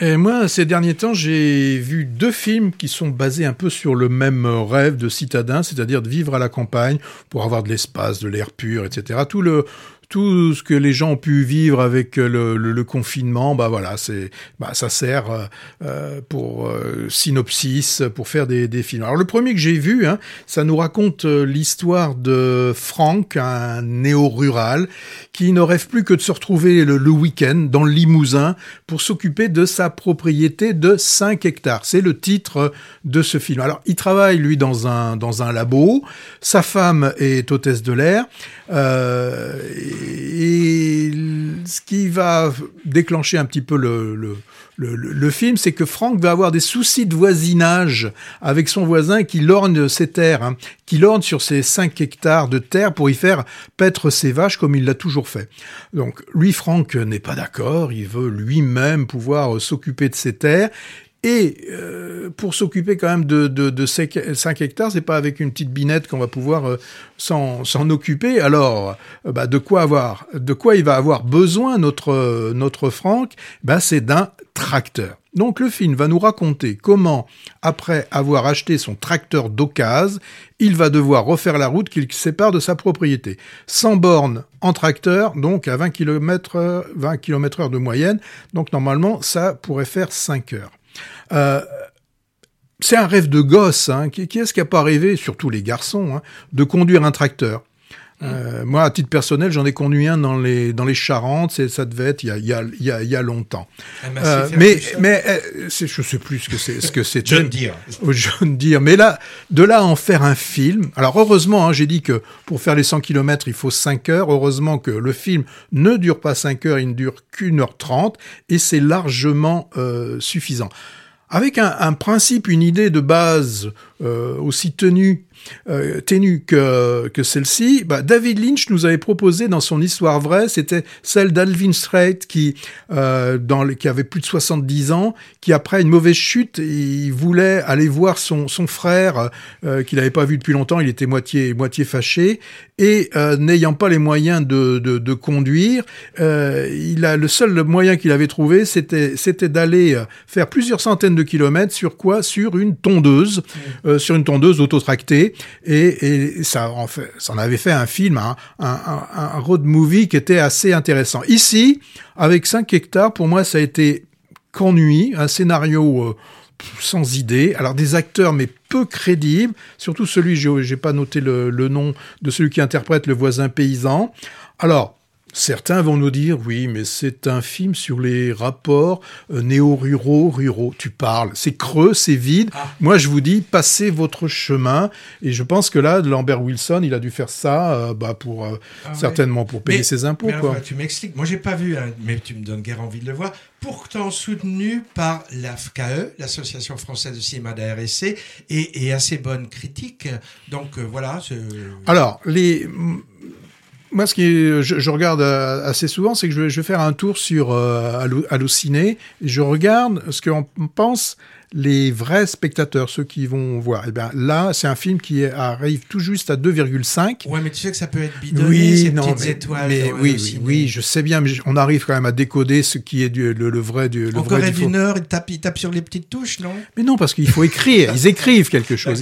Et moi, ces derniers temps, j'ai vu deux films qui sont basés un peu sur le même rêve de citadin, c'est-à-dire de vivre à la campagne pour avoir de l'espace, de l'air pur, etc. Tout ce que les gens ont pu vivre avec le confinement, ça sert pour synopsis, pour faire des films. Alors le premier que j'ai vu, ça nous raconte l'histoire de Franck, un néo-rural, qui ne rêve plus que de se retrouver le week-end dans le Limousin pour s'occuper de sa propriété de 5 hectares. C'est le titre de ce film. Alors il travaille, lui, dans un labo. Sa femme est hôtesse de l'air. Et ce qui va déclencher un petit peu le film, c'est que Franck va avoir des soucis de voisinage avec son voisin qui lorgne ses terres, qui lorgne sur ses 5 hectares de terre pour y faire paître ses vaches comme il l'a toujours fait. Donc lui, Franck, n'est pas d'accord, il veut lui-même pouvoir s'occuper de ses terres. Et pour s'occuper quand même de 5 hectares, c'est pas avec une petite binette qu'on va pouvoir s'en occuper. Alors, de quoi il va avoir besoin, notre Franck ? C'est d'un tracteur. Donc le film va nous raconter comment, après avoir acheté son tracteur d'occasion, il va devoir refaire la route qu'il sépare de sa propriété. 100 bornes en tracteur, donc à 20 km/h de moyenne. Donc normalement, ça pourrait faire 5 heures. C'est un rêve de gosse, qui est-ce qui n'a pas rêvé, surtout les garçons, de conduire un tracteur. Moi, à titre personnel, j'en ai conduit un dans les Charentes, ça devait être il y a longtemps. Mais je sais plus ce que c'est. John Deere. Mais là, de là à en faire un film. Alors heureusement, j'ai dit que pour faire les 100 km, il faut 5 heures. Heureusement que le film ne dure pas 5 heures, il ne dure qu'1h30 et c'est largement suffisant. Avec un principe, une idée de base aussi ténue que celle-ci, David Lynch nous avait proposé dans son Histoire vraie, c'était celle d'Alvin Strait qui avait plus de 70 ans, qui après une mauvaise chute, il voulait aller voir son frère qu'il n'avait pas vu depuis longtemps, il était moitié fâché, et n'ayant pas les moyens de conduire, le seul moyen qu'il avait trouvé, c'était d'aller faire plusieurs centaines de kilomètres sur une tondeuse, autotractée, et ça en avait fait un film, un road movie qui était assez intéressant. Ici, avec 5 hectares, pour moi, ça a été qu'ennui, un scénario sans idée, alors des acteurs mais peu crédibles, surtout celui, j'ai pas noté le nom de celui qui interprète le voisin paysan. Alors, certains vont nous dire, oui, mais c'est un film sur les rapports néo-ruraux. Tu parles, c'est creux, c'est vide. Ah. Moi, je vous dis, passez votre chemin. Et je pense que là, Lambert Wilson, il a dû faire ça certainement pour payer ses impôts. Mais alors, tu m'expliques. Moi, j'ai pas vu, mais tu me donnes guère envie de le voir. Pourtant soutenu par l'AFCAE, l'Association française de cinéma de la RSC, et assez bonne critique. Donc voilà. Alors moi, ce que je regarde assez souvent, c'est que je vais faire un tour sur Allociné. Je regarde ce qu'en pensent les vrais spectateurs, ceux qui vont voir. Eh bien, là, c'est un film qui arrive tout juste à 2,5. Ouais, mais tu sais que ça peut être bidonné, petites étoiles. Oui, je sais bien, mais on arrive quand même à décoder ce qui est le vrai du. Encore une heure, ils tapent sur les petites touches, non ? Mais non, parce qu'ils écrivent quelque chose.